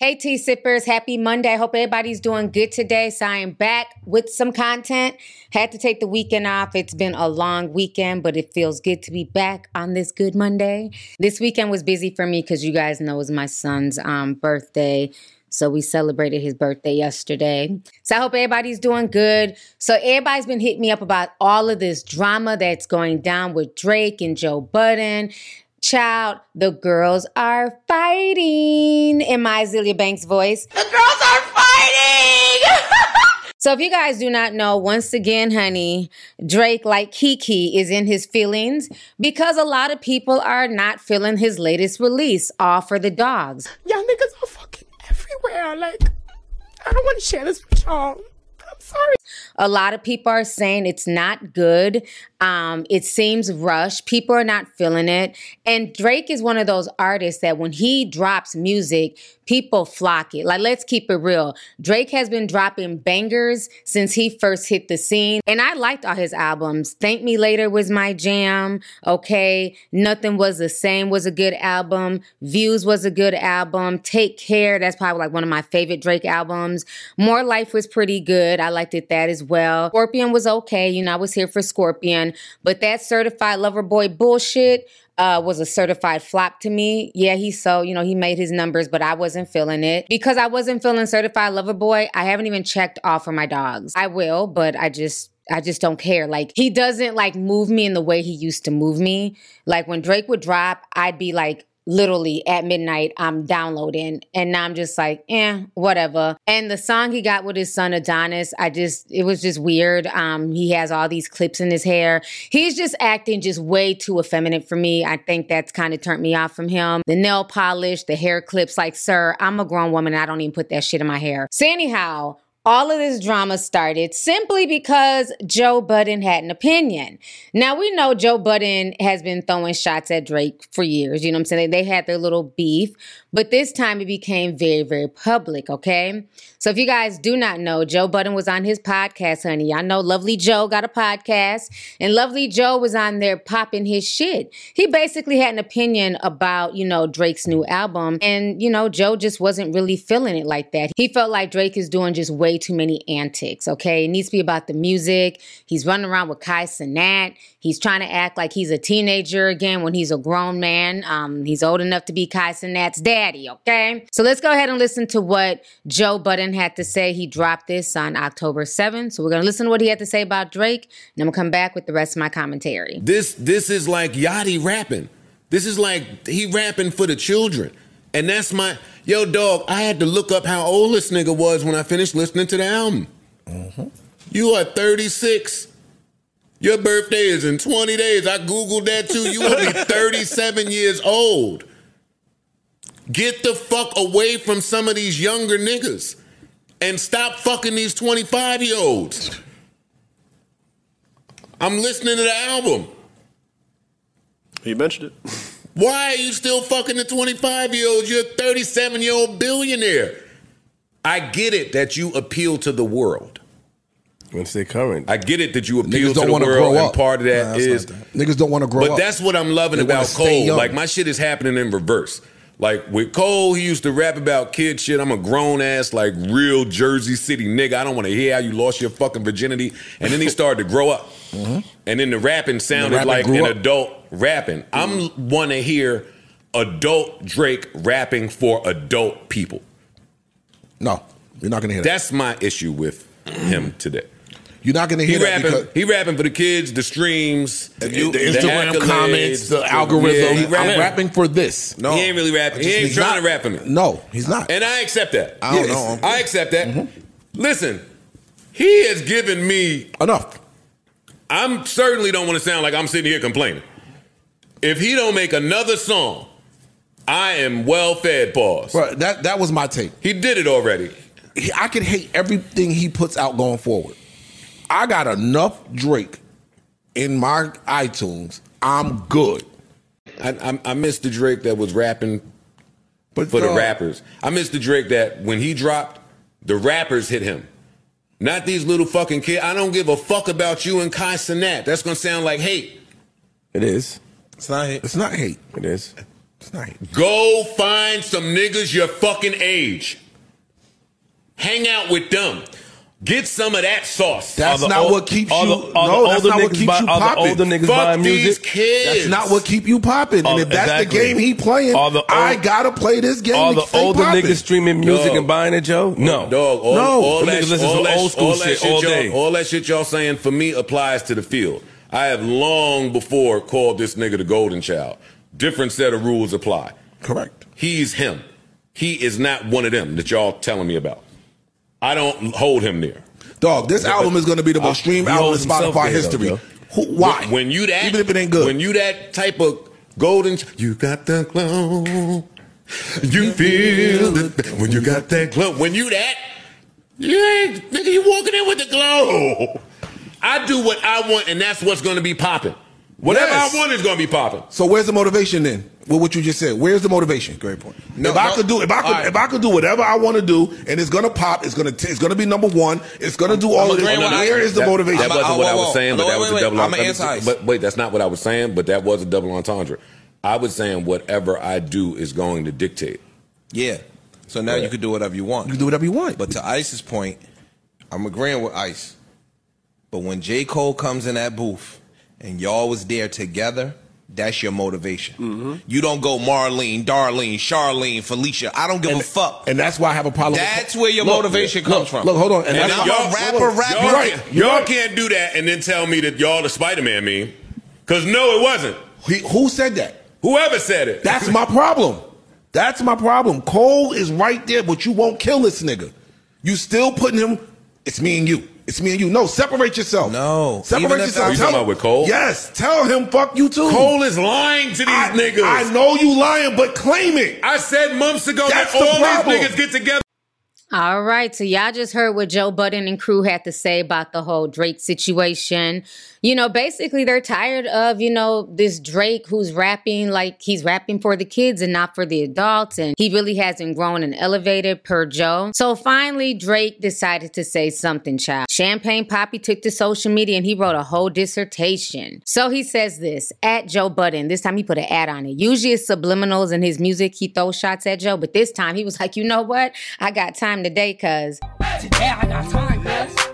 Hey, tea sippers. Happy Monday. Hope everybody's doing good today. So I am back with some content. Had to take the weekend off. It's been a long weekend, but it feels good to be back on this good Monday. This weekend was busy for me because you guys know it was my son's birthday. So we celebrated his birthday yesterday. So I hope everybody's doing good. So everybody's been hitting me up about all of this drama that's going down with Drake and Joe Budden. Child, the girls are fighting, in my Azealia Banks voice. The girls are fighting! So if you guys do not know, once again, honey, Drake, like Kiki, is in his feelings because a lot of people are not feeling his latest release, All for the Dogs. Y'all niggas are fucking everywhere. Like, I don't want to share this with y'all. I'm sorry. A lot of people are saying it's not good. It seems rushed. People are not feeling it. And Drake is one of those artists that when he drops music, people flock it. Like, let's keep it real. Drake has been dropping bangers since he first hit the scene. And I liked all his albums. Thank Me Later was my jam. Okay. Nothing Was The Same was a good album. Views was a good album. Take Care. That's probably like one of my favorite Drake albums. More Life was pretty good. I liked it that as well. Scorpion was okay. You know, I was here for Scorpion. But that Certified Lover Boy bullshit was a certified flop to me. Yeah, he made his numbers, but I wasn't feeling it. Because I wasn't feeling Certified Lover Boy, I haven't even checked All for My Dogs. I will, but I just don't care. Like, he doesn't like move me in the way he used to move me. Like, when Drake would drop, I'd be like, literally at midnight, I'm downloading, and now I'm just like, whatever. And the song he got with his son Adonis, it was just weird. He has all these clips in his hair. He's just acting just way too effeminate for me. I think that's kind of turned me off from him. The nail polish, the hair clips, like, sir, I'm a grown woman. And I don't even put that shit in my hair. So anyhow, all of this drama started simply because Joe Budden had an opinion. Now, we know Joe Budden has been throwing shots at Drake for years. You know what I'm saying? They had their little beef, but this time it became very, very public, okay? So if you guys do not know, Joe Budden was on his podcast, honey. Y'all know Lovely Joe got a podcast, and Lovely Joe was on there popping his shit. He basically had an opinion about, you know, Drake's new album, and, you know, Joe just wasn't really feeling it like that. He felt like Drake is doing just way too many antics, okay? It needs to be about the music. He's running around with Kai Cenat. He's trying to act like he's a teenager again when he's a grown man. He's old enough to be Kai Cenat's daddy, okay? So let's go ahead and listen to what Joe Budden had to say. He dropped this on October 7th. So we're going to listen to what he had to say about Drake, and I'm going to come back with the rest of my commentary. This is like Yachty rapping. This is like he rapping for the children. And that's my... Yo, dog, I had to look up how old this nigga was when I finished listening to the album. Mm-hmm. You are 36. Your birthday is in 20 days. I Googled that too. You will be 37 years old. Get the fuck away from some of these younger niggas and stop fucking these 25-year-olds. I'm listening to the album. He mentioned it. Why are you still fucking the 25-year-olds? You're a 37-year-old billionaire. I get it that you appeal to the world. Let's stay current. I get it that you appeal to the world, and part of that is... Niggas don't want to grow up. But that's what I'm loving about Cole. Like, my shit is happening in reverse. Like, with Cole, he used to rap about kid shit. I'm a grown-ass, like, real Jersey City nigga. I don't want to hear how you lost your fucking virginity. And then he started to grow up. Mm-hmm. And then the rapping sounded like an adult rapping. Mm-hmm. I want to hear adult Drake rapping for adult people. No, you're not going to hear that. That's my issue with him today. You're not going to hear that because... He rapping for the kids, the streams, the Instagram comments, the algorithm. Yeah, I'm rapping for this. No, he ain't really rapping. He ain't trying to rap for me. No, he's not. And I accept that. I don't know. I accept that. Mm-hmm. Listen, he has given me... Enough. I certainly don't want to sound like I'm sitting here complaining. If he don't make another song I am well fed, boss. Bro, that was my take. He did it already. I can hate everything he puts out going forward. I got enough Drake in my iTunes. I'm good. I miss the Drake that was rapping for the rappers. I miss the Drake that when he dropped, the rappers hit him. Not these little fucking kids. I don't give a fuck about you and Kai Cenat. That's going to sound like hate. It is. It's not hate. It's not hate. It is. It's not hate. Go find some niggas your fucking age. Hang out with them. Get some of that sauce. That's not what keeps you popping. Fuck these kids. That's not what keeps you popping. And if that's the game he playing, I gotta play this game. All the older niggas streaming music and buying it, Joe? No. Dog, all that shit all day. All that shit y'all saying for me applies to the field. I have long before called this nigga the golden child. Different set of rules apply. Correct. He's him. He is not one of them that y'all telling me about. I don't hold him there. Dog, this album is going to be the most streamed album in Spotify history. Why? When you that, even if it ain't good. When you that type of golden, you got the glow. You feel it when you got that glow. When you that, you ain't, nigga, you walking in with the glow. I do what I want, and that's what's going to be popping. Whatever I want is going to be popping. So where's the motivation then? With what you just said, where's the motivation? Great point. No, if I could do whatever I want to do, and it's gonna pop, it's gonna be number one, it's gonna do all of this. Where is the motivation? That wasn't what I was saying, but that was a double entendre. But wait, that's not what I was saying, but that was a double entendre. I was saying whatever I do is going to dictate. Yeah. So now you could do whatever you want. You can do whatever you want. But to Ice's point, I'm agreeing with Ice. But when J. Cole comes in that booth and y'all was there together. That's your motivation. Mm-hmm. You don't go Marlene, Darlene, Charlene, Felicia. I don't give a fuck. And that's why I have a problem. That's where your motivation comes from. Look, hold on. And that's y'all rapper. Y'all can't do that and then tell me that y'all the Spider-Man meme. Because no, it wasn't. Who said that? Whoever said it. That's my problem. That's my problem. Cole is right there, but you won't kill this nigga. You still putting him, it's me and you. It's me and you. No, separate yourself. No. Separate yourself. Are you talking about with Cole? Yes. Tell him, fuck you too. Cole is lying to these niggas. I know you lying, but claim it. I said months ago that all these niggas get together. All right. So y'all just heard what Joe Budden and crew had to say about the whole Drake situation. You know, basically they're tired of, you know, this Drake who's rapping like he's rapping for the kids and not for the adults. And he really hasn't grown and elevated per Joe. So finally, Drake decided to say something, child. Champagne Poppy took to social media and he wrote a whole dissertation. So he says this, at Joe Budden. This time he put an ad on it. Usually it's subliminals in his music. He throws shots at Joe. But this time he was like, you know what? I got time today, cuz. Today I got time, cuz.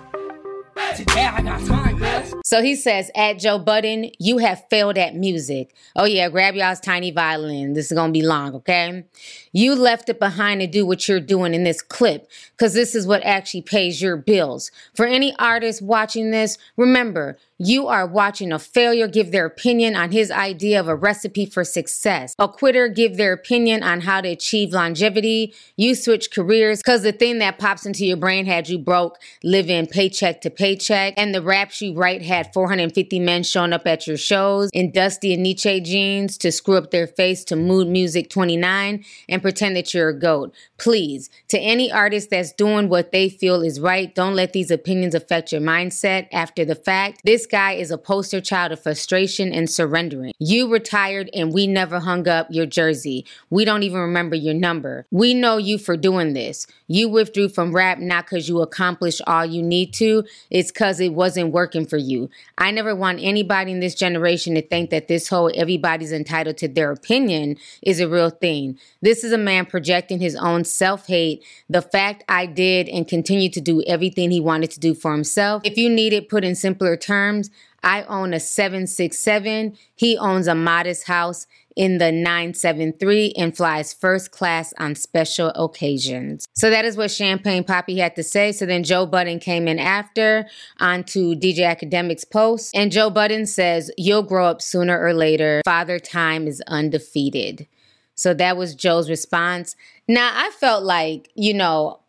Today I got time, cuz. So he says, at Joe Budden, you have failed at music. Oh yeah, grab y'all's tiny violin. This is gonna be long, okay? You left it behind to do what you're doing in this clip, because this is what actually pays your bills. For any artist watching this, remember, you are watching a failure give their opinion on his idea of a recipe for success. A quitter give their opinion on how to achieve longevity. You switch careers because the thing that pops into your brain had you broke, living paycheck to paycheck, and the raps you write had 450 men showing up at your shows in Dusty and Nietzsche jeans to screw up their face to Mood Music 29 and pretend that you're a goat. Please, to any artist that's doing what they feel is right, don't let these opinions affect your mindset after the fact. This guy is a poster child of frustration and surrendering. You retired and we never hung up your jersey. We don't even remember your number. We know you for doing this. You withdrew from rap not because you accomplished all you need to. It's because it wasn't working for you. I never want anybody in this generation to think that this whole everybody's entitled to their opinion is a real thing. This is a man projecting his own self-hate, the fact I did and continue to do everything he wanted to do for himself. If you need it put in simpler terms, I own a 767. He owns a modest house in the 973 and flies first class on special occasions. So that is what Champagne Poppy had to say. So then Joe Budden came in after onto DJ Academic's post. And Joe Budden says, you'll grow up sooner or later. Father Time is undefeated. So that was Joe's response. Now, I felt like, you know,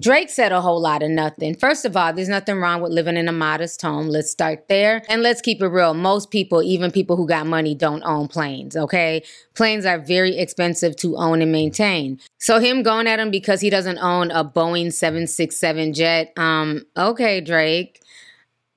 Drake said a whole lot of nothing. First of all, there's nothing wrong with living in a modest home. Let's start there. And let's keep it real. Most people, even people who got money, don't own planes, okay? Planes are very expensive to own and maintain. So him going at him because he doesn't own a Boeing 767 jet, okay, Drake.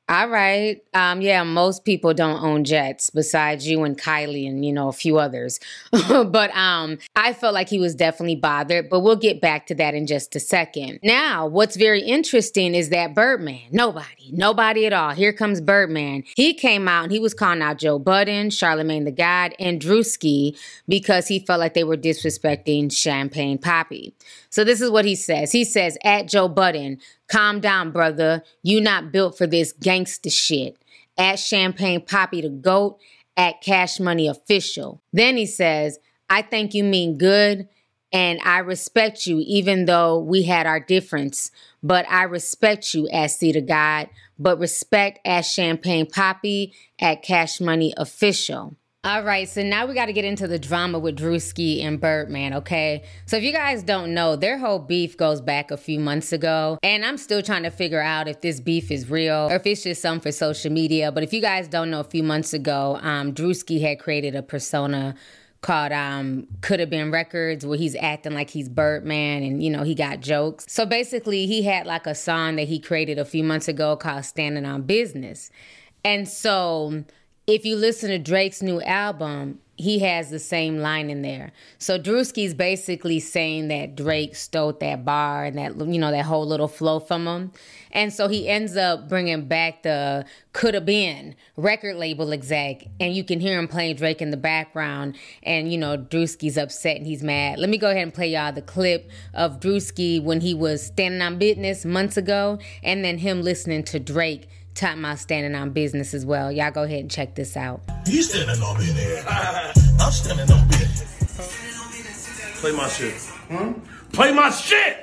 All right. Yeah, most people don't own jets besides you and Kylie and, you know, a few others. But I felt like he was definitely bothered. But we'll get back to that in just a second. Now, what's very interesting is that Birdman, nobody at all. Here comes Birdman. He came out and he was calling out Joe Budden, Charlamagne the God, and Drewski because he felt like they were disrespecting Champagne Poppy. So this is what he says. He says, at Joe Budden, calm down, brother. You not built for this gangster shit. At Champagne Poppy the GOAT, at Cash Money Official. Then he says, I think you mean good and I respect you even though we had our difference. But I respect you as C to God, but respect as Champagne Poppy, at Cash Money Official. All right, so now we got to get into the drama with Drewski and Birdman, okay? So if you guys don't know, their whole beef goes back a few months ago, and I'm still trying to figure out if this beef is real or if it's just something for social media. But if you guys don't know, a few months ago, Drewski had created a persona called Could Have Been Records, where he's acting like he's Birdman and, you know, he got jokes. So basically, he had like a song that he created a few months ago called Standing on Business. And so if you listen to Drake's new album, he has the same line in there. So Drewski's basically saying that Drake stole that bar and that, you know, that whole little flow from him. And so he ends up bringing back the Could Have Been record label exec, and you can hear him playing Drake in the background. And, you know, Drewski's upset and he's mad. Let me go ahead and play y'all the clip of Drewski when he was standing on business months ago, and then him listening to Drake talking about standing on business as well. Y'all go ahead and check this out. You standing on business. I'm standing on business. Play my shit. Hmm? Play my shit!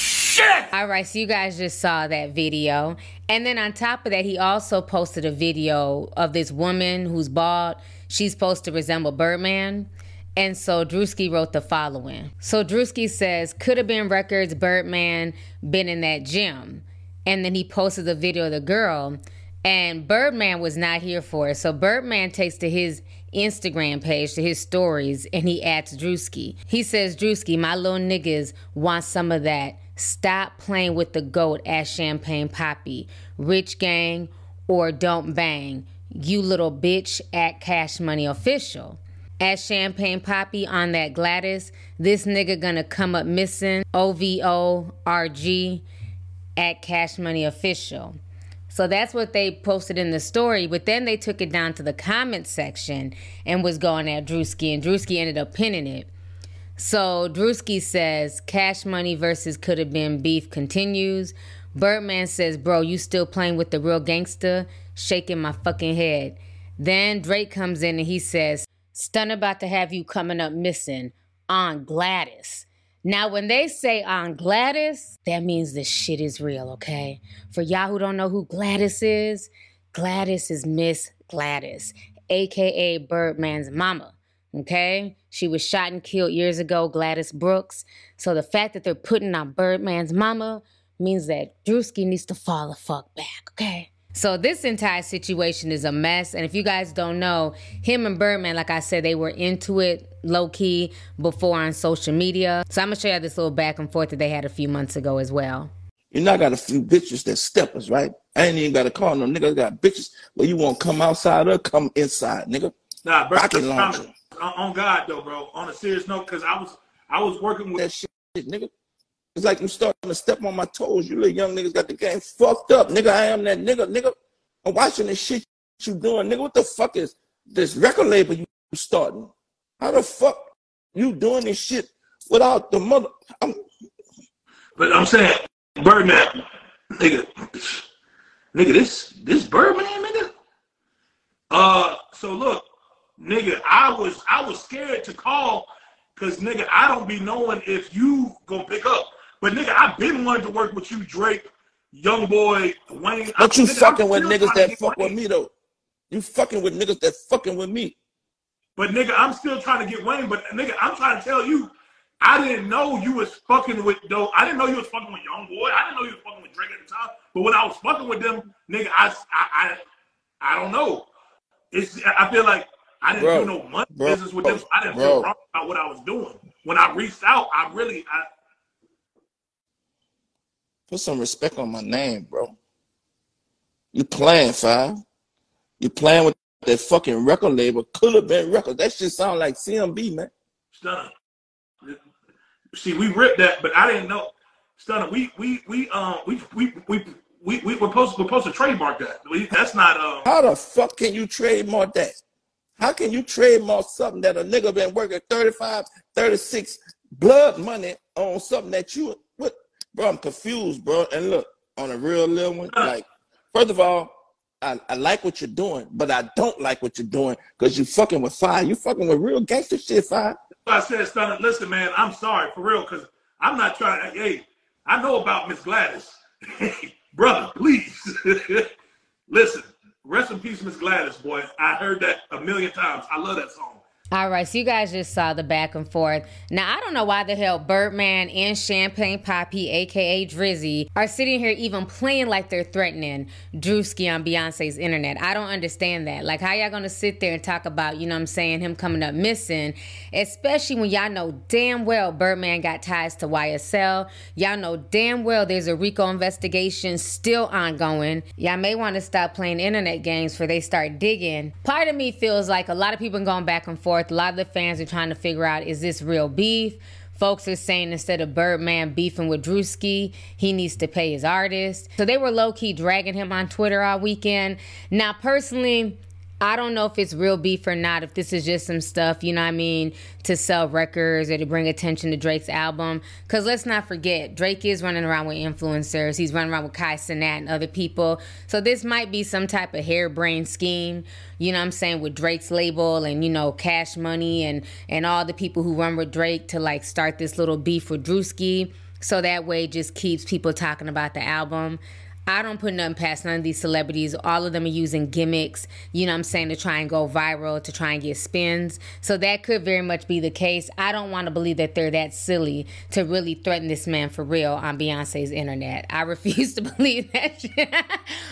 Shit! All right, so you guys just saw that video. And then on top of that, he also posted a video of this woman who's bald. She's supposed to resemble Birdman. And so Drewski wrote the following. So Drewski says, Could Have Been Records, Birdman, been in that gym. And then he posted the video of the girl, and Birdman was not here for it. So Birdman takes to his Instagram page, to his stories, and he adds Drewski. He says, Drewski, my little niggas want some of that. Stop playing with the goat at Champagne Poppy. Rich gang or don't bang. You little bitch at Cash Money Official. As Champagne Poppy on that Gladys, this nigga gonna come up missing. OVORG at Cash Money Official. So that's what they posted in the story, but then they took it down to the comment section and was going at Drewski, and Drewski ended up pinning it. So Drewski says, Cash Money versus Could Have Been beef continues. Birdman says, bro, you still playing with the real gangster? Shaking my fucking head. Then Drake comes in and he says, Stunner about to have you coming up missing on Gladys. Now, when they say on Gladys, that means this shit is real, okay? For y'all who don't know who Gladys is Miss Gladys, a.k.a. Birdman's mama, okay? She was shot and killed years ago, Gladys Brooks. So the fact that they're putting on Birdman's mama means that Drewski needs to fall the fuck back, okay? So this entire situation is a mess. And if you guys don't know, him and Birdman, like I said, they were into it low-key before on social media. So I'm going to show you this little back and forth that they had a few months ago as well. You know, I got a few bitches that steppers, right? I ain't even got to call no nigga. I got bitches where you won't come outside or come inside, nigga. Nah, bro, on God, though, bro. On a serious note, because I was working with that shit, nigga. It's like you starting to step on my toes. You little young niggas got the game fucked up. Nigga, I am that nigga. Nigga, I'm watching this shit you doing. Nigga, what the fuck is this record label you starting? How the fuck you doing this shit without the mother? But I'm saying, Birdman, nigga, this Birdman, nigga. So look, nigga, I was scared to call because, nigga, I don't be knowing if you gonna pick up. But nigga, I've been wanting to work with you, Drake, Youngboy, Wayne. But you fucking with niggas that fuck with me though. You fucking with niggas that fucking with me. But nigga, I'm still trying to get Wayne, but nigga, I'm trying to tell you, I didn't know you was fucking with Doe. I didn't know you was fucking with Youngboy. I didn't know you was fucking with Drake at the time. But when I was fucking with them, nigga, I don't know. It's, I feel like I didn't do no money business with them. So I didn't feel wrong about what I was doing. When I reached out, I really, put some respect on my name, bro. You playing, Five. You playing with that fucking record label. Could Have Been Records. That shit sound like CMB, man. Stunner. See, we ripped that, but I didn't know. Stunner, we're supposed to trademark that. That's not. How the fuck can you trademark that? How can you trademark something that a nigga been working 35, 36 blood money on something that you what? Bro, I'm confused, bro. And look, on a real little one, like, first of all, I like what you're doing, but I don't like what you're doing because you fucking with Fire. You fucking with real gangster shit, Fire. I said, Stunner, listen, man, I'm sorry, for real, because I'm not trying to, hey, I know about Miss Gladys. Hey, brother, please. Listen, rest in peace, Miss Gladys, boy. I heard that a million times. I love that song. All right, so you guys just saw the back and forth. Now, I don't know why the hell Birdman and Champagne Poppy, a.k.a. Drizzy, are sitting here even playing like they're threatening Drewski on Beyonce's internet. I don't understand that. Like, how y'all gonna sit there and talk about, you know what I'm saying, him coming up missing, especially when y'all know damn well Birdman got ties to YSL. Y'all know damn well there's a RICO investigation still ongoing. Y'all may want to stop playing internet games before they start digging. Part of me feels like a lot of people going back and forth. A lot of the fans are trying to figure out, is this real beef? Folks are saying instead of Birdman beefing with Drewski, he needs to pay his artist. So they were low-key dragging him on Twitter all weekend. Now, personally, I don't know if it's real beef or not, if this is just some stuff, you know what I mean, to sell records or to bring attention to Drake's album. Because let's not forget, Drake is running around with influencers. He's running around with Kai Cenat and other people. So this might be some type of harebrained scheme, you know what I'm saying, with Drake's label and, you know, Cash Money and all the people who run with Drake to, like, start this little beef with Drewski. So that way it just keeps people talking about the album. I don't put nothing past none of these celebrities. All of them are using gimmicks, you know what I'm saying, to try and go viral, to try and get spins. So that could very much be the case. I don't want to believe that they're that silly to really threaten this man for real on Beyonce's internet. I refuse to believe that shit.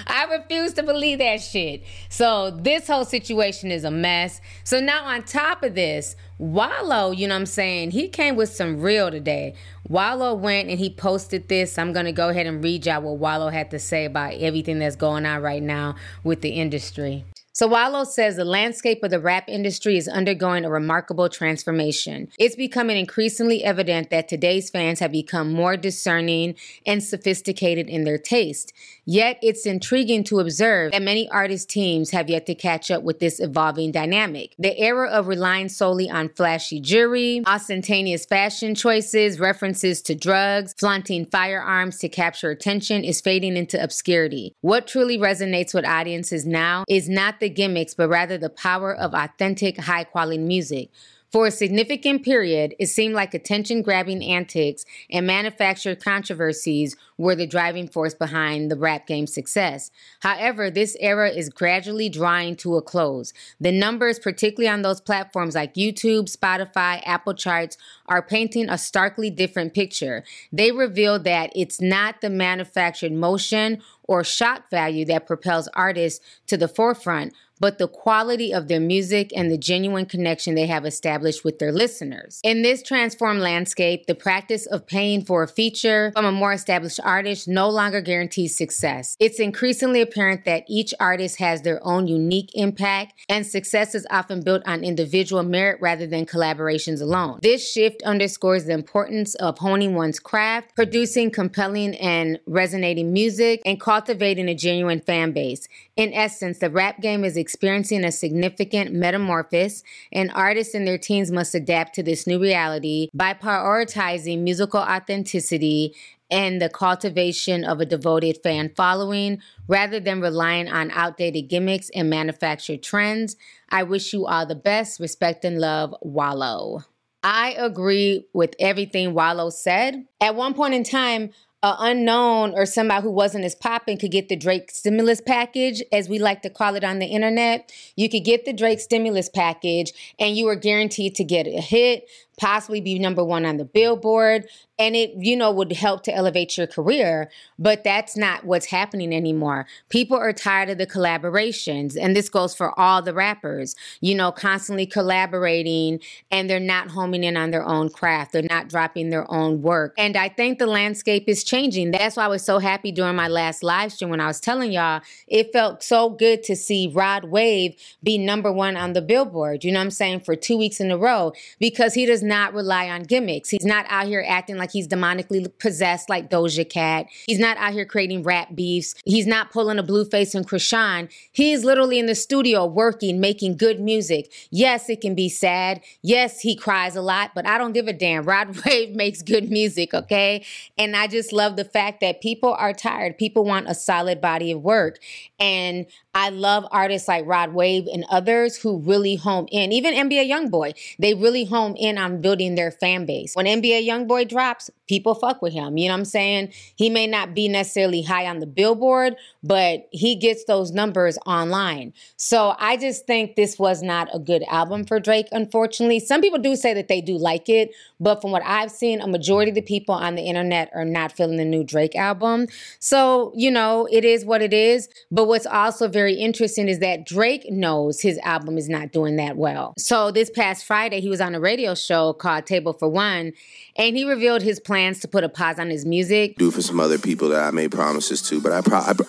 I refuse to believe that shit. So this whole situation is a mess. So now on top of this, Wallo, you know what I'm saying, he came with some real today. Wallo went and he posted this. I'm going to go ahead and read y'all what Wallo had to say about everything that's going on right now with the industry. So Wallo says the landscape of the rap industry is undergoing a remarkable transformation. It's becoming increasingly evident that today's fans have become more discerning and sophisticated in their taste. Yet it's intriguing to observe that many artist teams have yet to catch up with this evolving dynamic. The era of relying solely on flashy jewelry, ostentatious fashion choices, references to drugs, flaunting firearms to capture attention is fading into obscurity. What truly resonates with audiences now is not the gimmicks, but rather the power of authentic, high-quality music. For a significant period, it seemed like attention-grabbing antics and manufactured controversies were the driving force behind the rap game's success. However, this era is gradually drawing to a close. The numbers, particularly on those platforms like YouTube, Spotify, Apple charts, are painting a starkly different picture. They reveal that it's not the manufactured motion or shock value that propels artists to the forefront, but the quality of their music and the genuine connection they have established with their listeners. In this transformed landscape, the practice of paying for a feature from a more established artist no longer guarantees success. It's increasingly apparent that each artist has their own unique impact, and success is often built on individual merit rather than collaborations alone. This shift underscores the importance of honing one's craft, producing compelling and resonating music, and cultivating a genuine fan base. In essence, the rap game is experiencing a significant metamorphosis, and artists and their teams must adapt to this new reality by prioritizing musical authenticity and the cultivation of a devoted fan following rather than relying on outdated gimmicks and manufactured trends. I wish you all the best. Respect and love, Wallo. I agree with everything Wallo said. At one point in time, an unknown or somebody who wasn't as popping could get the Drake stimulus package, as we like to call it on the internet. You could get the Drake stimulus package and you were guaranteed to get a hit, possibly be number one on the Billboard, and it, you know, would help to elevate your career. But that's not what's happening anymore. People are tired of the collaborations, and this goes for all the rappers, you know, constantly collaborating, and they're not homing in on their own craft. They're not dropping their own work. And I think the landscape is changing. That's why I was so happy during my last live stream when I was telling y'all, it felt so good to see Rod Wave be number one on the Billboard, you know what I'm saying, for 2 weeks in a row, because he does not rely on gimmicks. He's not out here acting like he's demonically possessed like Doja Cat. He's not out here creating rap beefs. He's not pulling a Blueface and Krishan. He's literally in the studio working, making good music. Yes, it can be sad. Yes, he cries a lot, but I don't give a damn. Rod Wave makes good music, okay? And I just love the fact that people are tired. People want a solid body of work. And I love artists like Rod Wave and others who really home in. Even NBA Youngboy, they really home in on building their fan base. When NBA Youngboy drops, people fuck with him. You know what I'm saying? He may not be necessarily high on the Billboard, but he gets those numbers online. So I just think this was not a good album for Drake, unfortunately. Some people do say that they do like it, but from what I've seen, a majority of the people on the internet are not feeling the new Drake album. So, you know, it is what it is. But what's also very interesting is that Drake knows his album is not doing that well. So this past Friday, he was on a radio show called Table for One, and he revealed his plans to put a pause on his music. Do for some other people that I made promises to, but I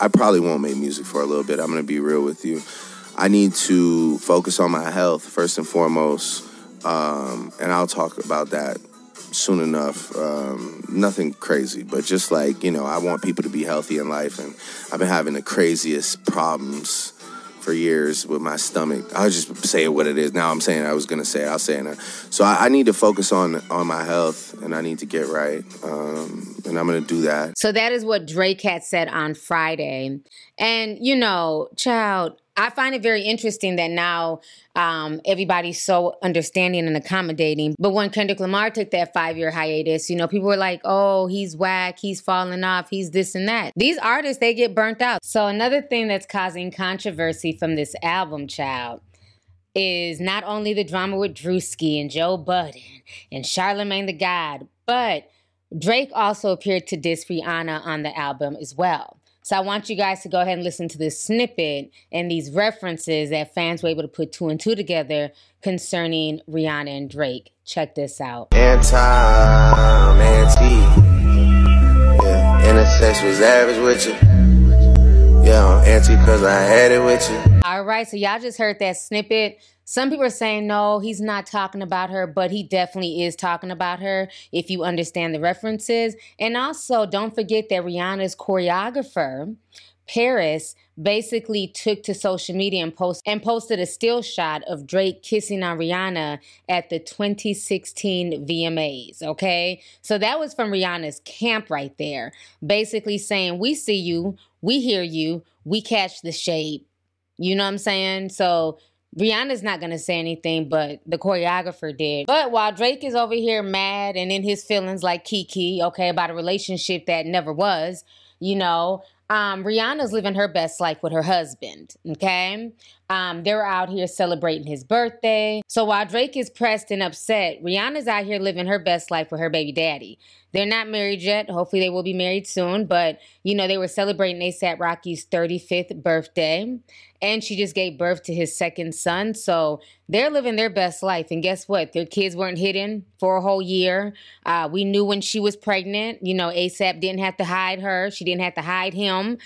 probably won't make music for a little bit. I'm going to be real with you. I need to focus on my health first and foremost, and I'll talk about that soon enough. Nothing crazy, but just like, you know, I want people to be healthy in life, and I've been having the craziest problems for years with my stomach. I'll just say what it is. Now I'm saying I was going to say it. I'll say it now. So I need to focus on my health, and I need to get right, and I'm going to do that. So that is what Drake had said on Friday. And, you know, child, I find it very interesting that now everybody's so understanding and accommodating. But when Kendrick Lamar took that 5-year hiatus, you know, people were like, oh, he's whack, he's falling off, he's this and that. These artists, they get burnt out. So another thing that's causing controversy from this album, child, is not only the drama with Drewski and Joe Budden and Charlamagne the God, but Drake also appeared to diss Rihanna on the album as well. So I want you guys to go ahead and listen to this snippet and these references that fans were able to put 2 and 2 together concerning Rihanna and Drake. Check this out. And time, and tea. Yeah, intersex was average with you. Yeah, I'm anti because I had it with you. All right, so y'all just heard that snippet. Some people are saying, no, he's not talking about her, but he definitely is talking about her if you understand the references. And also, don't forget that Rihanna's choreographer, Paris, basically took to social media and posted a still shot of Drake kissing on Rihanna at the 2016 VMAs, okay? So that was from Rihanna's camp right there, basically saying, we see you, we hear you, we catch the shade. You know what I'm saying? So Rihanna's not going to say anything, but the choreographer did. But while Drake is over here mad and in his feelings like Kiki, okay, about a relationship that never was, you know, Rihanna's living her best life with her husband, okay? They're out here celebrating his birthday. So while Drake is pressed and upset, Rihanna's out here living her best life with her baby daddy. They're not married yet. Hopefully they will be married soon. But, you know, they were celebrating A$AP Rocky's 35th birthday. And she just gave birth to his second son. So they're living their best life. And guess what? Their kids weren't hidden for a whole year. We knew when she was pregnant. You know, A$AP didn't have to hide her. She didn't have to hide him.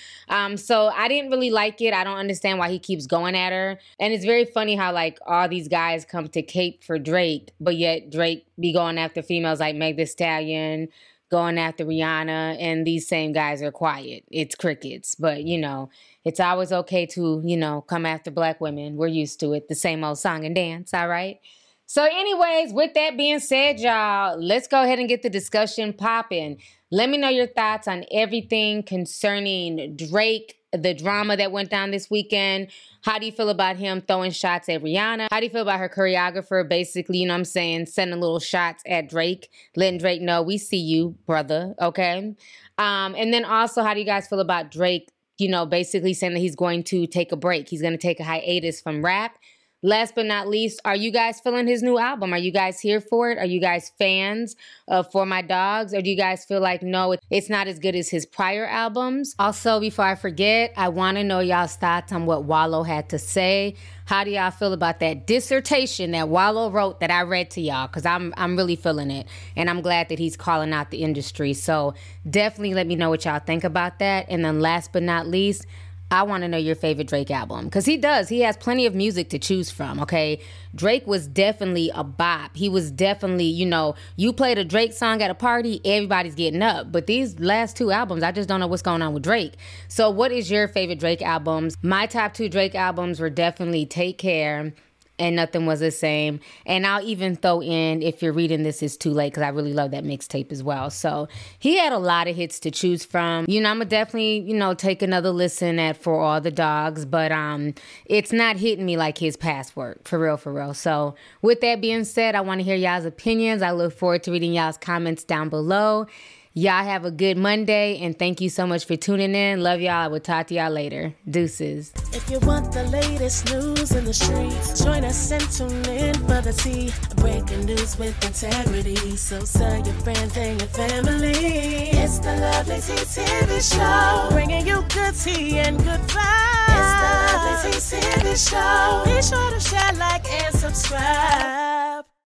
So I didn't really like it. I don't understand why he keeps going at her. And it's very funny how, like, all these guys come to cape for Drake. But yet Drake be going after females like Meg Thee Stallion, going after Rihanna, and these same guys are quiet. It's crickets. But, you know, it's always okay to, you know, come after black women. We're used to it. The same old song and dance, all right? So anyways, with that being said, y'all, let's go ahead and get the discussion popping. Let me know your thoughts on everything concerning Drake, the drama that went down this weekend. How do you feel about him throwing shots at Rihanna? How do you feel about her choreographer basically, you know what I'm saying, sending little shots at Drake, letting Drake know, we see you, brother, okay? And then also, how do you guys feel about Drake, you know, basically saying that he's going to take a break? He's going to take a hiatus from rap. Last but not least, are you guys feeling his new album? Are you guys here for it? Are you guys fans of For My Dogs? Or do you guys feel like, no, it's not as good as his prior albums? Also, before I forget, I want to know y'all's thoughts on what Wallo had to say. How do y'all feel about that dissertation that Wallo wrote that I read to y'all? Because I'm really feeling it. And I'm glad that he's calling out the industry. So definitely let me know what y'all think about that. And then last but not least, I want to know your favorite Drake album, because he does. He has plenty of music to choose from, okay? Drake was definitely a bop. He was definitely, you know, you played a Drake song at a party, everybody's getting up. But these last two albums, I just don't know what's going on with Drake. So what is your favorite Drake albums? My top two Drake albums were definitely Take Care and Nothing Was The Same. And I'll even throw in, if you're reading this, It's Too Late, because I really love that mixtape as well. So he had a lot of hits to choose from. You know, I'm going to definitely, you know, take another listen at For All The Dogs, but it's not hitting me like his past work, for real, for real. So with that being said, I want to hear y'all's opinions. I look forward to reading y'all's comments down below. Y'all have a good Monday, and thank you so much for tuning in. Love y'all. I will talk to y'all later. Deuces. If you want the latest news in the streets, join us and tune in for the tea. Breaking news with integrity. So tell your friends and your family. It's the Loveless TV show. Bringing you good tea and good vibes. It's the Loveless TV show. Be sure to share, like, and subscribe.